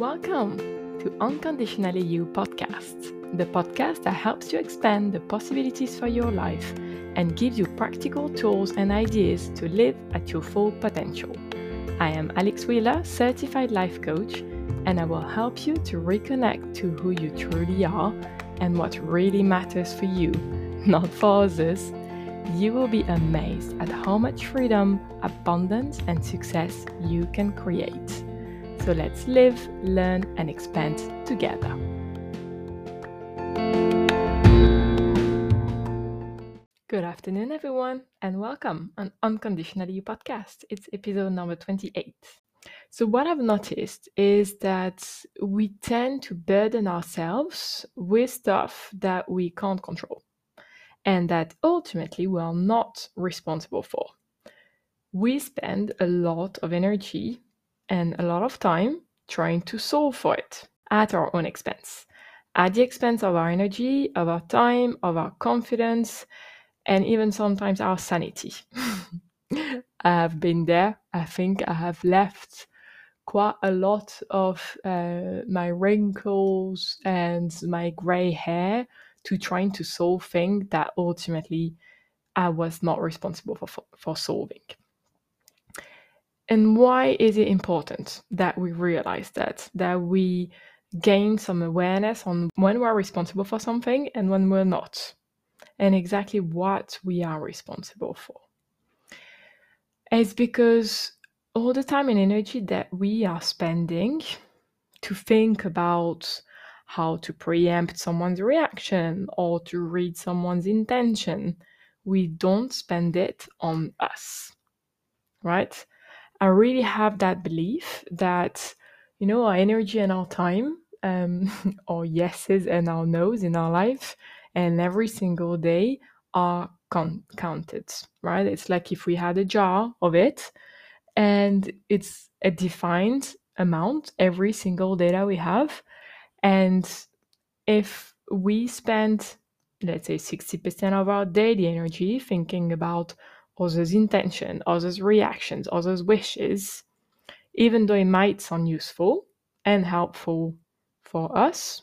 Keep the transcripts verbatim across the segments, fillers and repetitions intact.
Welcome to Unconditionally You Podcast, the podcast that helps you expand the possibilities for your life and gives you practical tools and ideas to live at your full potential. I am Alix Wheeler, Certified Life Coach, and I will help you to reconnect to who you truly are and what really matters for you, not for others. You will be amazed at how much freedom, abundance, and success you can create. So let's live, learn, and expand together. Good afternoon, everyone, and welcome on Unconditionally You Podcast. It's episode number twenty-eight. So what I've noticed is that we tend to burden ourselves with stuff that we can't control and that ultimately we are not responsible for. We spend a lot of energy and a lot of time trying to solve for it at our own expense, at the expense of our energy, of our time, of our confidence, and even sometimes our sanity. I've been there. I think I have left quite a lot of uh, my wrinkles and my gray hair to trying to solve things that ultimately I was not responsible for, for, for solving. And why is it important that we realize that, that we gain some awareness on when we're responsible for something and when we're not, and exactly what we are responsible for? It's because all the time and energy that we are spending to think about how to preempt someone's reaction or to read someone's intention, we don't spend it on us, right? I really have that belief that, you know, our energy and our time, um, our yeses and our nos in our life and every single day are con- counted, right? It's like if we had a jar of it and it's a defined amount every single day that we have. And if we spend, let's say, sixty percent of our daily energy thinking about others' intention, others' reactions, others' wishes, even though it might sound useful and helpful for us,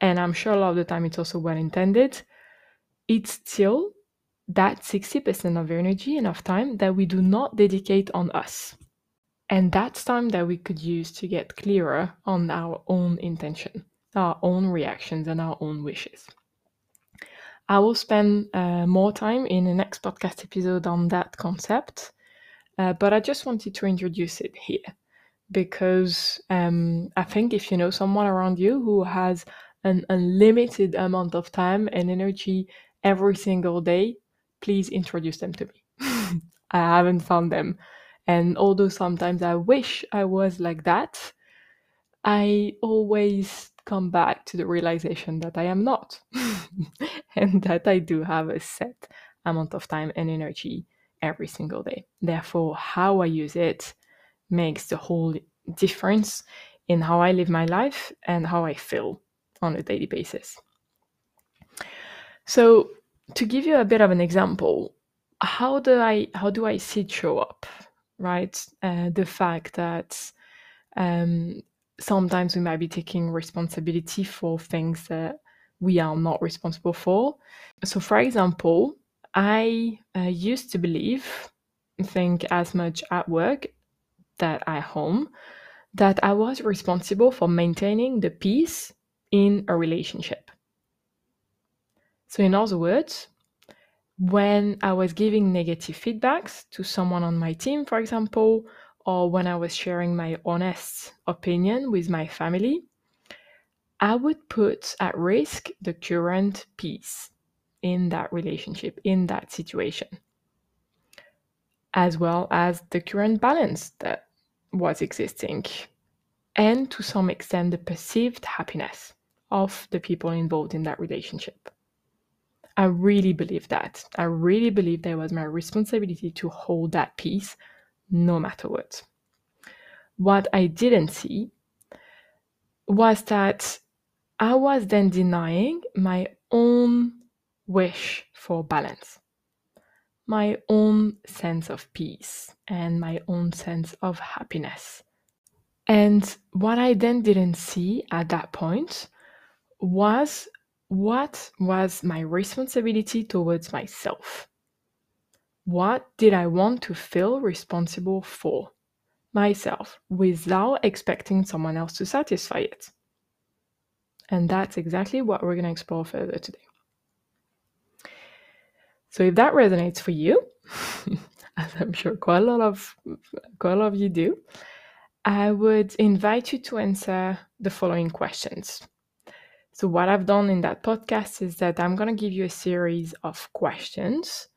and I'm sure a lot of the time it's also well-intended, it's still that sixty percent of energy and of time that we do not dedicate on us. And that's time that we could use to get clearer on our own intention, our own reactions, and our own wishes. I will spend uh, more time in the next podcast episode on that concept, uh, but I just wanted to introduce it here because um, I think if you know someone around you who has an unlimited amount of time and energy every single day, please introduce them to me. I haven't found them. And although sometimes I wish I was like that, I always come back to the realization that I am not and that I do have a set amount of time and energy every single day. Therefore, how I use it makes the whole difference in how I live my life and how I feel on a daily basis. So to give you a bit of an example, how do I how do I see it show up, right? Uh, the fact that um, sometimes we might be taking responsibility for things that we are not responsible for. So for example, I uh, used to believe, think as much at work that at home, that I was responsible for maintaining the peace in a relationship. So in other words, when I was giving negative feedbacks to someone on my team, for example, or when I was sharing my honest opinion with my family, I would put at risk the current peace in that relationship, in that situation, as well as the current balance that was existing, and to some extent the perceived happiness of the people involved in that relationship. I really believe that. I really believe that it was my responsibility to hold that peace no matter what. What I didn't see was that I was then denying my own wish for balance, my own sense of peace, and my own sense of happiness. And what I then didn't see at that point was what was my responsibility towards myself. What did I want to feel responsible for myself without expecting someone else to satisfy it? And that's exactly what we're going to explore further today. So if that resonates for you, as I'm sure quite a lot of quite a lot of you do, I would invite you to answer the following questions. So what I've done in that podcast is that I'm going to give you a series of questions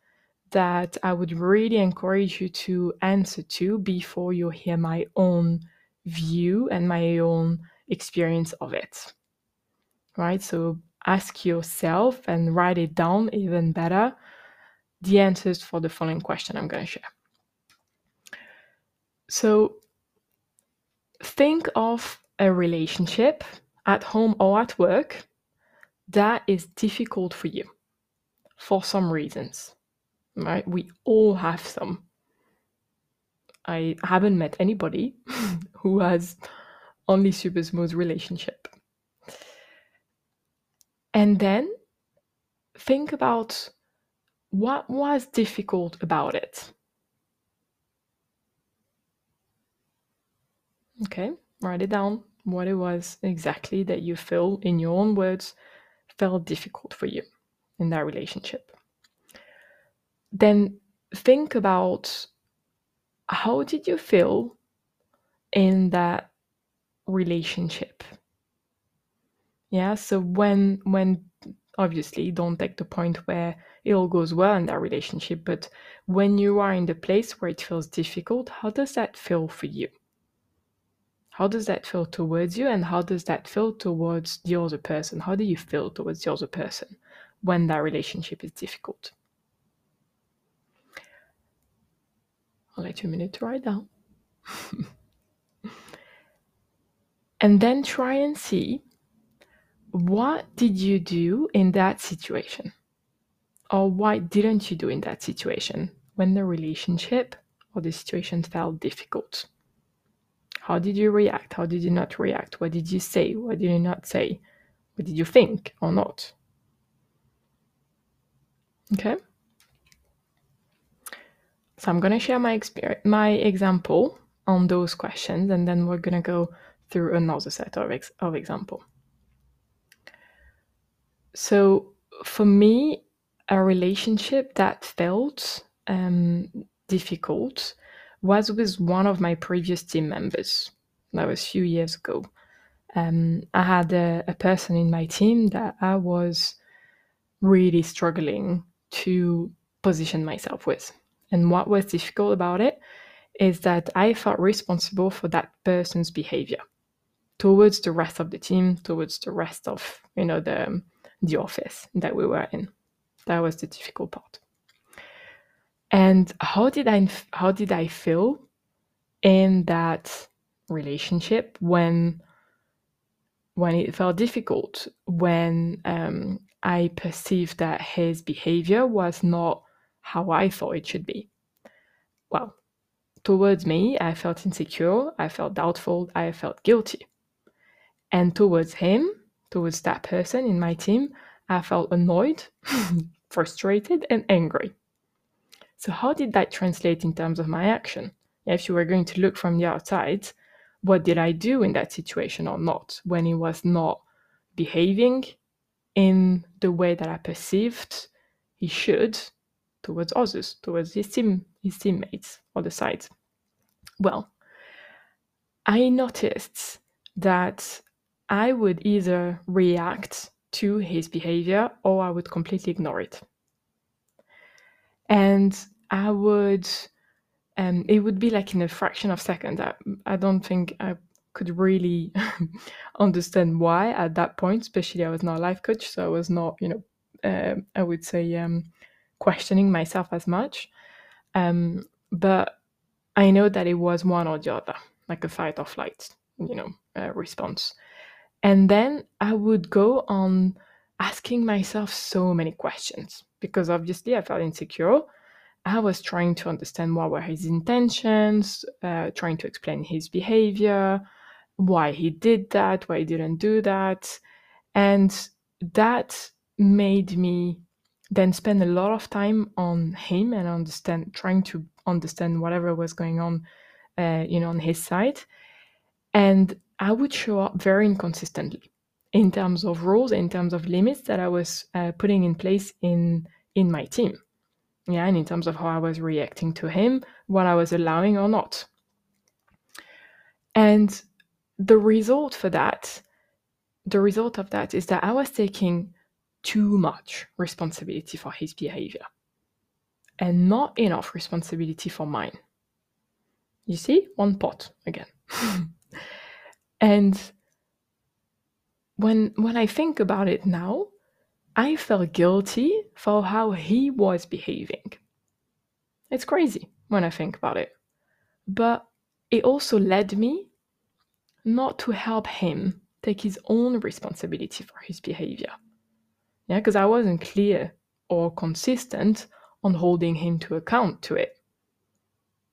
that I would really encourage you to answer to before you hear my own view and my own experience of it. Right? So ask yourself and write it down, even better, the answers for the following question I'm going to share. So think of a relationship at home or at work that is difficult for you for some reasons. Right? We all have some. I haven't met anybody who has only super smooth relationship. And then think about what was difficult about it. Okay, write it down, what it was exactly that you feel, in your own words, felt difficult for you in that relationship. Then think about how did you feel in that relationship? Yeah, so when, when obviously don't take the point where it all goes well in that relationship, but when you are in the place where it feels difficult, how does that feel for you? How does that feel towards you, and how does that feel towards the other person? How do you feel towards the other person when that relationship is difficult? I'll let you a minute to write down. And then try and see, what did you do in that situation? Or why didn't you do in that situation when the relationship or the situation felt difficult? How did you react? How did you not react? What did you say? What did you not say? What did you think or not? Okay. So I'm going to share my experience, my example on those questions, and then we're going to go through another set of, ex- of examples. So for me, a relationship that felt um, difficult was with one of my previous team members. That was a few years ago. Um, I had a, a person in my team that I was really struggling to position myself with. And what was difficult about it is that I felt responsible for that person's behavior towards the rest of the team, towards the rest of, you know, the the office that we were in. That was the difficult part. And how did I how did I feel in that relationship when when it felt difficult, when um, I perceived that his behavior was not how I thought it should be? Well, towards me, I felt insecure, I felt doubtful, I felt guilty. And towards him, towards that person in my team, I felt annoyed, frustrated, and angry. So how did that translate in terms of my action? If you were going to look from the outside, what did I do in that situation or not when he was not behaving in the way that I perceived he should towards others, towards his team, his teammates, or the side? Well, I noticed that I would either react to his behavior or I would completely ignore it. And I would, um, it would be like in a fraction of a second. I, I don't think I could really understand why at that point, especially I was not a life coach, so I was not, you know, uh, I would say um, questioning myself as much. Um, but I know that it was one or the other, like a fight or flight, you know, uh, response. And then I would go on asking myself so many questions, because obviously I felt insecure. I was trying to understand what were his intentions, uh, trying to explain his behavior, why he did that, why he didn't do that. And that made me then spend a lot of time on him and understand, trying to understand whatever was going on, uh, you know, on his side. And I would show up very inconsistently in terms of rules, in terms of limits that I was uh, putting in place in in my team. Yeah, and in terms of how I was reacting to him, what I was allowing or not. And the result for that, the result of that is that I was taking too much responsibility for his behavior and not enough responsibility for mine. You see, one pot again. And when when I think about it now, I felt guilty for how he was behaving. It's crazy when I think about it. But it also led me not to help him take his own responsibility for his behavior. Yeah, because I wasn't clear or consistent on holding him to account to it.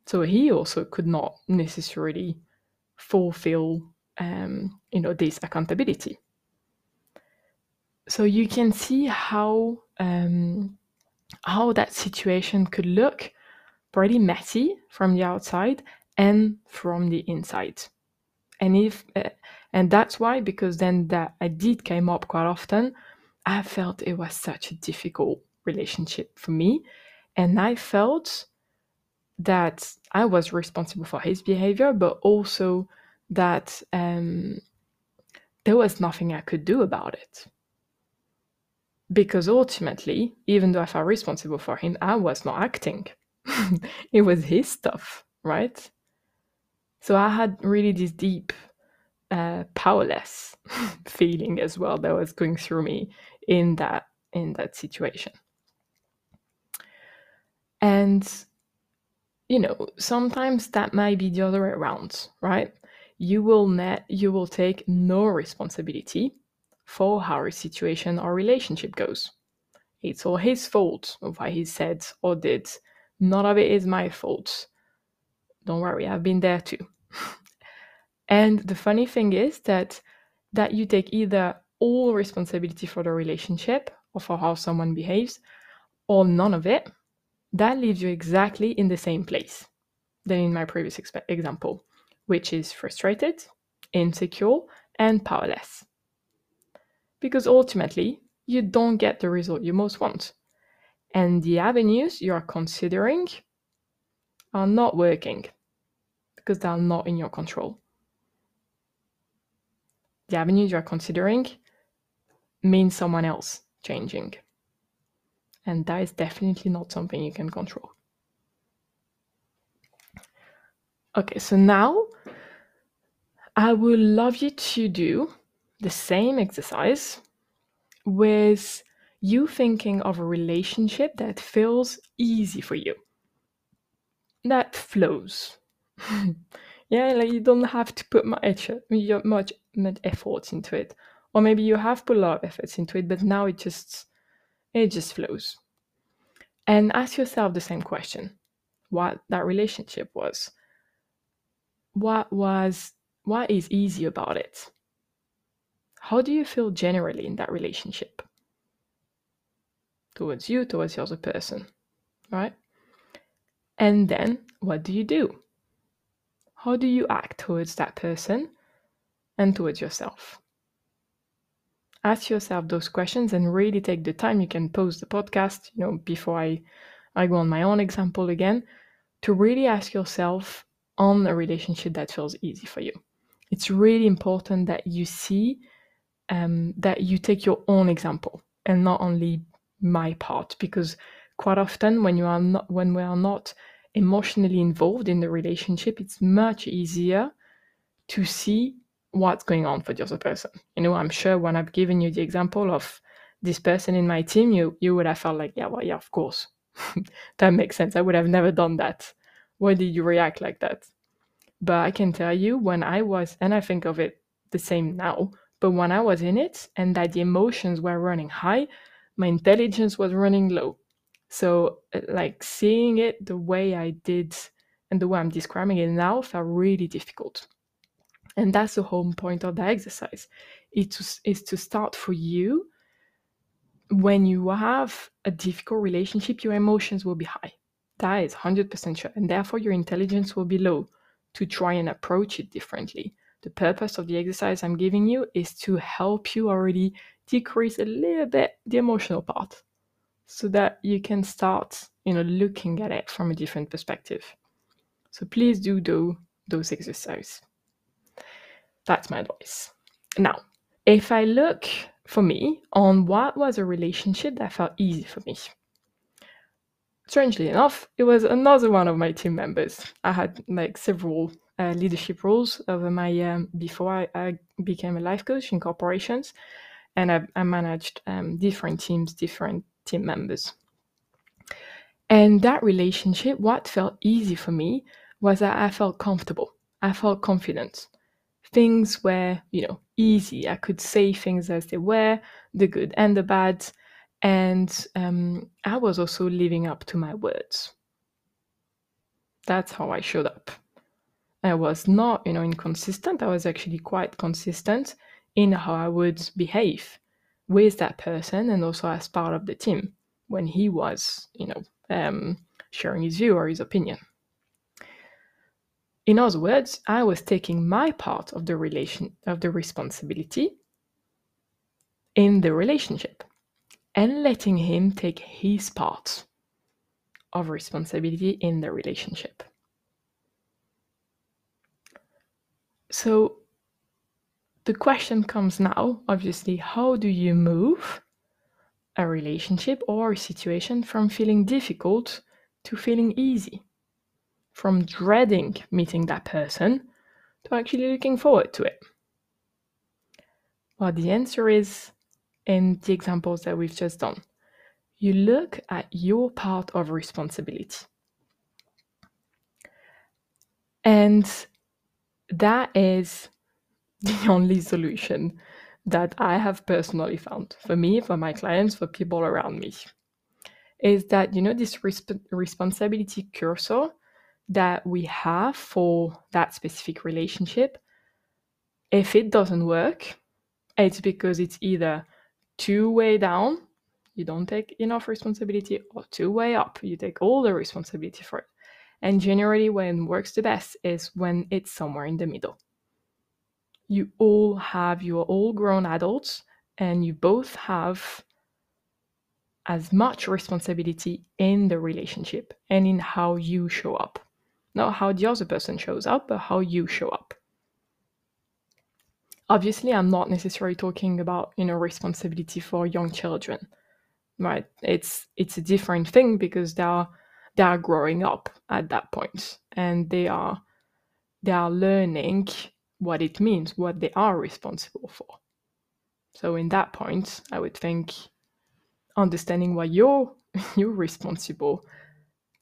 So he also could not necessarily fulfill, um, you know, this accountability. So you can see how um, how that situation could look pretty messy from the outside and from the inside. And if uh, and that's why, because then that I did came up quite often, I felt it was such a difficult relationship for me. And I felt that I was responsible for his behavior, but also that um, there was nothing I could do about it. Because ultimately, even though I felt responsible for him, I was not acting. It was his stuff, right? So I had really this deep uh, powerless feeling as well that was going through me in that in that situation. And, you know, sometimes that might be the other way around, right? You will net, you will take no responsibility for how a situation or relationship goes. It's all his fault of what he said or did. None of it is my fault. Don't worry, I've been there too. And the funny thing is that that you take either all responsibility for the relationship or for how someone behaves, or none of it. That leaves you exactly in the same place than in my previous exp- example, which is frustrated, insecure, and powerless. Because ultimately, you don't get the result you most want. And the avenues you are considering are not working because they are not in your control. The avenues you are considering means someone else changing. And that is definitely not something you can control. Okay, so now I would love you to do the same exercise with you thinking of a relationship that feels easy for you, that flows. Yeah, like you don't have to put much, much, much effort into it, or maybe you have put a lot of efforts into it, but now it just it just flows. And ask yourself the same question: what that relationship was, what was, what is easy about it? How do you feel generally in that relationship? Towards you, towards the other person, right? And then what do you do? How do you act towards that person and towards yourself? Ask yourself those questions and really take the time. You can pause the podcast, you know, before I, I go on my own example again, to really ask yourself on a relationship that feels easy for you. It's really important that you see Um, that you take your own example and not only my part, because quite often when you are not, when we are not emotionally involved in the relationship, it's much easier to see what's going on for the other person. You know, I'm sure when I've given you the example of this person in my team, you you would have felt like, yeah, well, yeah, of course, that makes sense. I would have never done that. Why did you react like that? But I can tell you when I was, and I think of it the same now, but when I was in it and that the emotions were running high, my intelligence was running low. So like seeing it the way I did and the way I'm describing it now felt really difficult. And that's the whole point of the exercise. It is, is to start for you. When you have a difficult relationship, your emotions will be high. That is one hundred percent sure. And therefore, your intelligence will be low to try and approach it differently. The purpose of the exercise I'm giving you is to help you already decrease a little bit the emotional part so that you can start, you know, looking at it from a different perspective. So please do do those exercises. That's my advice. Now, if I look for me on what was a relationship that felt easy for me, strangely enough, it was another one of my team members. I had like several uh, leadership roles over my um, before I, I became a life coach in corporations, and I, I managed um, different teams, different team members. And that relationship, what felt easy for me was that I felt comfortable. I felt confident. Things were, you know, easy. I could say things as they were, the good and the bad. And um, I was also living up to my words. That's how I showed up. I was not, you know, inconsistent. I was actually quite consistent in how I would behave with that person and also as part of the team when he was, you know, um, sharing his view or his opinion. In other words, I was taking my part of the relation of the responsibility in the relationship and letting him take his part of responsibility in the relationship. So the question comes now, obviously, how do you move a relationship or a situation from feeling difficult to feeling easy? From dreading meeting that person to actually looking forward to it? Well, the answer is in the examples that we've just done. You look at your part of responsibility. And that is the only solution that I have personally found for me, for my clients, for people around me, is that, you know, this resp- responsibility cursor that we have for that specific relationship, if it doesn't work, it's because it's either two way down, you don't take enough responsibility, or two way up, you take all the responsibility for it. And generally when it works the best is when it's somewhere in the middle. You all have, you're all grown adults, and you both have as much responsibility in the relationship and in how you show up. Not how the other person shows up, but how you show up. Obviously, I'm not necessarily talking about, you know, responsibility for young children, right? It's it's a different thing because they are they are growing up at that point, and they are they are learning what it means, what they are responsible for. So in that point, I would think understanding what you're you're responsible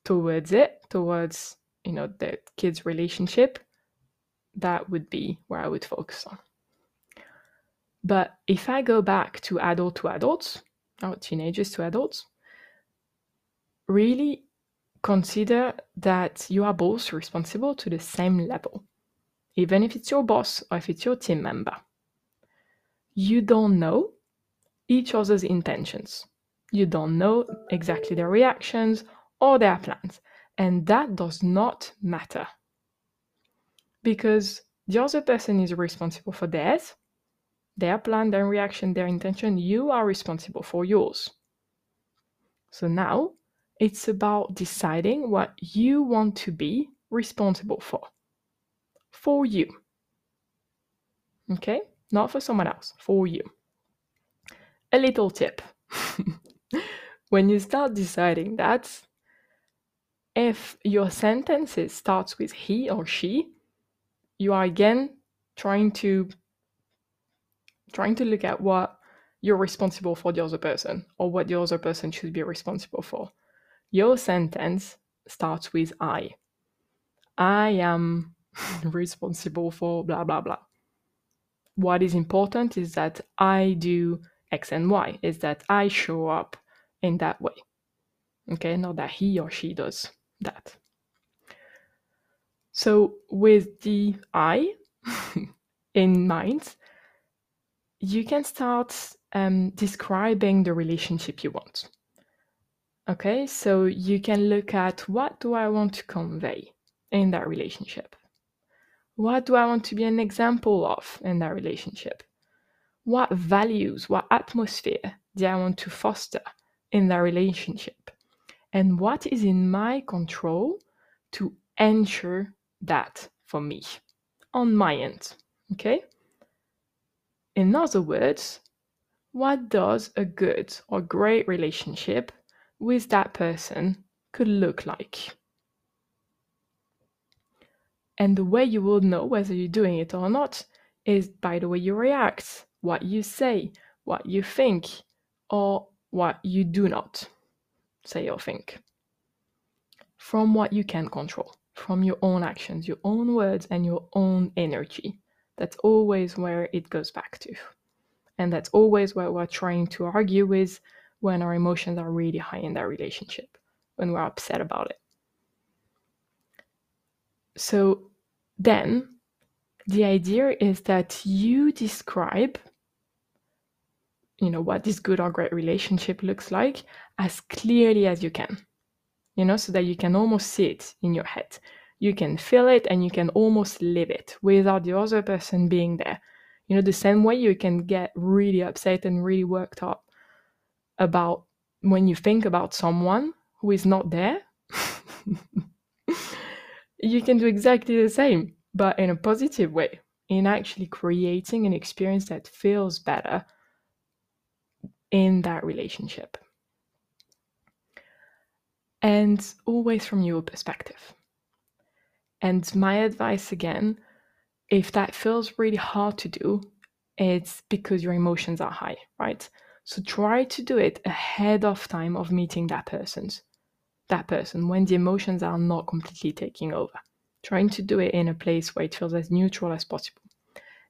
towards it, towards, you know, the kids' relationship, that would be where I would focus on. But if I go back to adult to adults, or teenagers to adults, really consider that you are both responsible to the same level. Even if it's your boss or if it's your team member, you don't know each other's intentions. You don't know exactly their reactions or their plans. And that does not matter, because the other person is responsible for theirs, their plan, their reaction, their intention. You are responsible for yours. So now it's about deciding what you want to be responsible for. For you. Okay? Not for someone else. For you. A little tip. When you start deciding that, if your sentences starts with he or she, you are again trying to trying to look at what you're responsible for the other person, or what the other person should be responsible for. Your sentence starts with I. I am responsible for blah, blah, blah. What is important is that I do X and Y, is that I show up in that way. Okay, not that he or she does that. So with the I, in mind, you can start um, describing the relationship you want. Okay, so you can look at, what do I want to convey in that relationship? What do I want to be an example of in that relationship? What values, what atmosphere do I want to foster in that relationship? And what is in my control to ensure that for me on my end? Okay? In other words, what does a good or great relationship with that person could look like? And the way you will know whether you're doing it or not is by the way you react, what you say, what you think, or what you do not say or think. From what you can control, from your own actions, your own words, and your own energy. That's always where it goes back to. And that's always where we're trying to argue with when our emotions are really high in that relationship, when we're upset about it. So then the idea is that you describe, you know, what this good or great relationship looks like as clearly as you can, you know, so that you can almost see it in your head. You can feel it and you can almost live it without the other person being there. You know, the same way you can get really upset and really worked up about when you think about someone who is not there. You can do exactly the same, but in a positive way, in actually creating an experience that feels better in that relationship. And always from your perspective. And my advice again, if that feels really hard to do, it's because your emotions are high, right? So try to do it ahead of time of meeting that person's. that person, when the emotions are not completely taking over, trying to do it in a place where it feels as neutral as possible.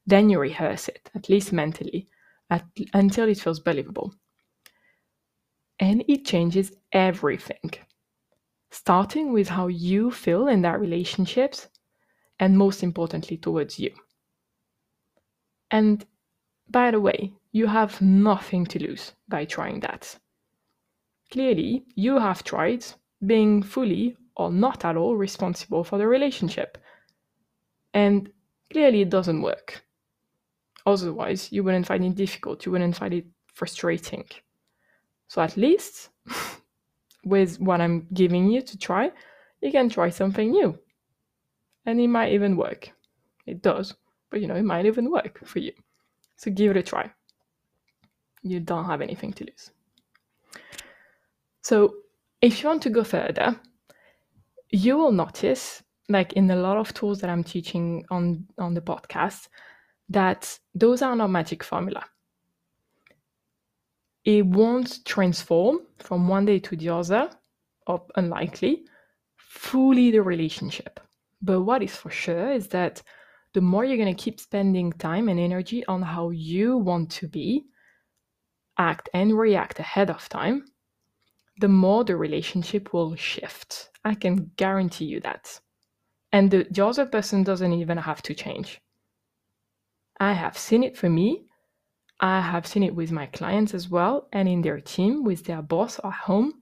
Then you rehearse it, at least mentally, at, until it feels believable. And it changes everything, starting with how you feel in that relationship, and most importantly, towards you. And by the way, you have nothing to lose by trying that. Clearly, you have tried, being fully or not at all responsible for the relationship. And clearly it doesn't work. Otherwise, you wouldn't find it difficult, you wouldn't find it frustrating. So at least, with what I'm giving you to try, you can try something new. And it might even work. It does, but you know, it might even work for you. So give it a try. You don't have anything to lose. So if you want to go further, you will notice, like in a lot of tools that I'm teaching on, on the podcast, that those are not magic formula. It won't transform from one day to the other, or unlikely, fully the relationship. But what is for sure is that the more you're going to keep spending time and energy on how you want to be, act and react ahead of time, the more the relationship will shift. I can guarantee you that. And the, the other person doesn't even have to change. I have seen it for me. I have seen it with my clients as well, and in their team, with their boss at home.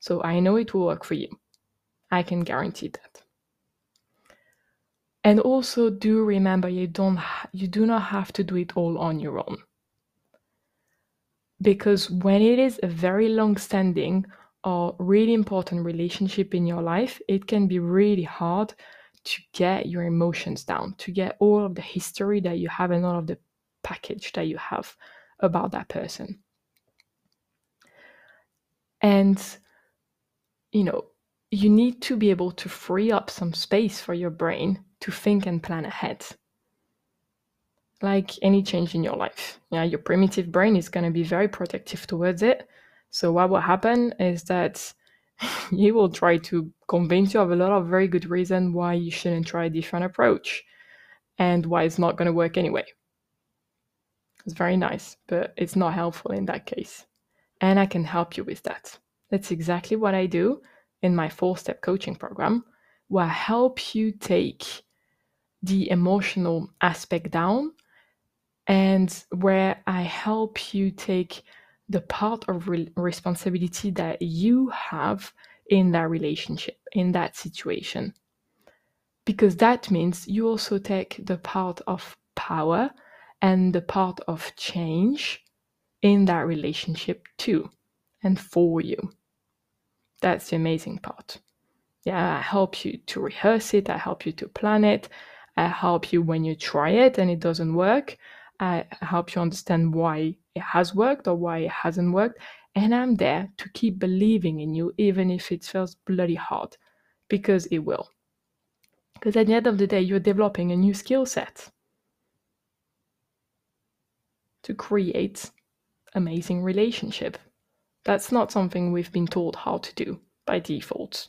So I know it will work for you. I can guarantee that. And also do remember, you don't, you do not have to do it all on your own. Because when it is a very long-standing or really important relationship in your life, it can be really hard to get your emotions down, to get all of the history that you have and all of the package that you have about that person. And, you know, you need to be able to free up some space for your brain to think and plan ahead. Like any change in your life. Yeah, your primitive brain is going to be very protective towards it. So what will happen is that you will try to convince you of a lot of very good reasons why you shouldn't try a different approach and why it's not going to work anyway. It's very nice, but it's not helpful in that case. And I can help you with that. That's exactly what I do in my four-step coaching program, where I help you take the emotional aspect down, and where I help you take the part of re- responsibility that you have in that relationship, in that situation. Because that means you also take the part of power and the part of change in that relationship too, and for you. That's the amazing part. Yeah, I help you to rehearse it. I help you to plan it. I help you when you try it and it doesn't work. I help you understand why it has worked or why it hasn't worked. And I'm there to keep believing in you, even if it feels bloody hard, because it will. Because at the end of the day, you're developing a new skill set to create amazing relationship. That's not something we've been taught how to do by default.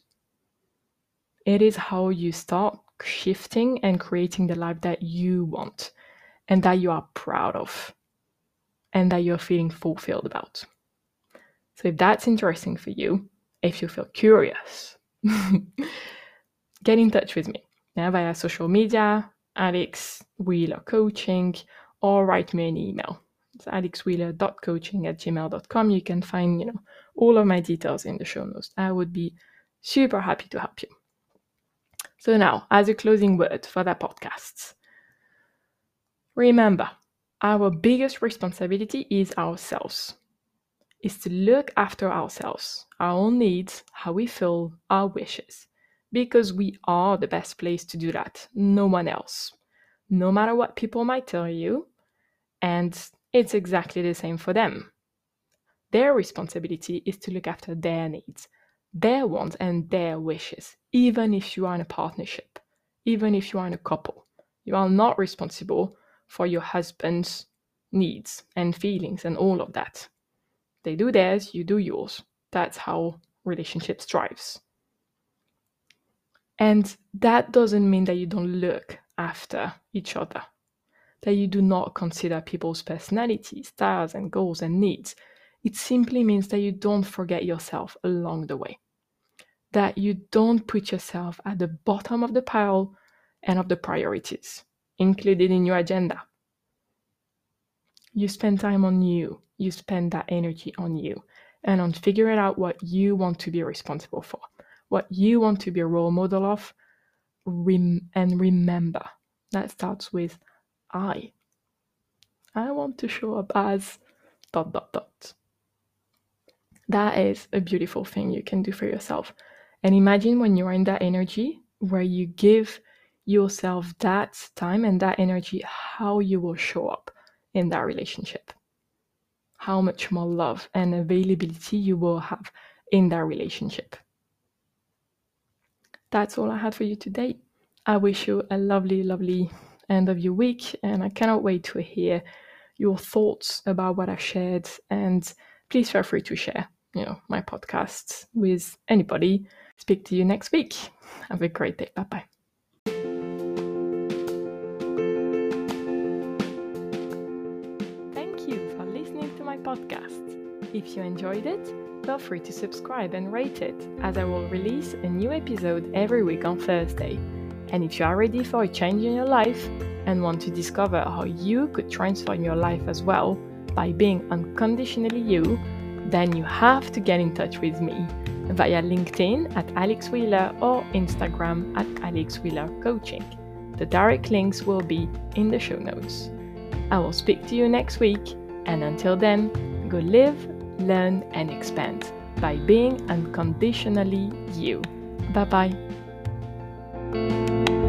It is how you start shifting and creating the life that you want and that you are proud of and that you're feeling fulfilled about. So if that's interesting for you, if you feel curious, get in touch with me yeah, via social media, Alix Wheeler Coaching, or write me an email. It's alix wheeler dot coaching at gmail dot com. You can find, you know, all of my details in the show notes. I would be super happy to help you. So now, as a closing word for that podcast, remember, our biggest responsibility is ourselves, is to look after ourselves, our own needs, how we feel, our wishes, because we are the best place to do that, no one else, no matter what people might tell you, and it's exactly the same for them. Their responsibility is to look after their needs, their wants and their wishes, even if you are in a partnership, even if you are in a couple. You are not responsible for your husband's needs and feelings and all of that. They do theirs, you do yours. That's how relationships thrives. And that doesn't mean that you don't look after each other, that you do not consider people's personalities, styles and goals and needs. It simply means that you don't forget yourself along the way, that you don't put yourself at the bottom of the pile and of the priorities included in your agenda. You spend time on you, you spend that energy on you and on figuring out what you want to be responsible for, what you want to be a role model of. Rem- and remember, that starts with I. I want to show up as dot dot dot. That is a beautiful thing you can do for yourself. And imagine when you are in that energy where you give yourself that time and that energy, how you will show up in that relationship, how much more love and availability you will have in that relationship. That's all I had for you today. I wish you a lovely, lovely end of your week, and I cannot wait to hear your thoughts about what I shared, and please feel free to share, you know, my podcasts with anybody. Speak to you next week. Have a great day. Bye-bye. Thank you for listening to my podcast. If you enjoyed it, feel free to subscribe and rate it, as I will release a new episode every week on Thursday. And if you are ready for a change in your life and want to discover how you could transform your life as well, by being unconditionally you, then you have to get in touch with me via LinkedIn at Alix Wheeler or Instagram at Alix Wheeler Coaching. The direct links will be in the show notes. I will speak to you next week, and until then, go live, learn and expand by being unconditionally you. Bye bye.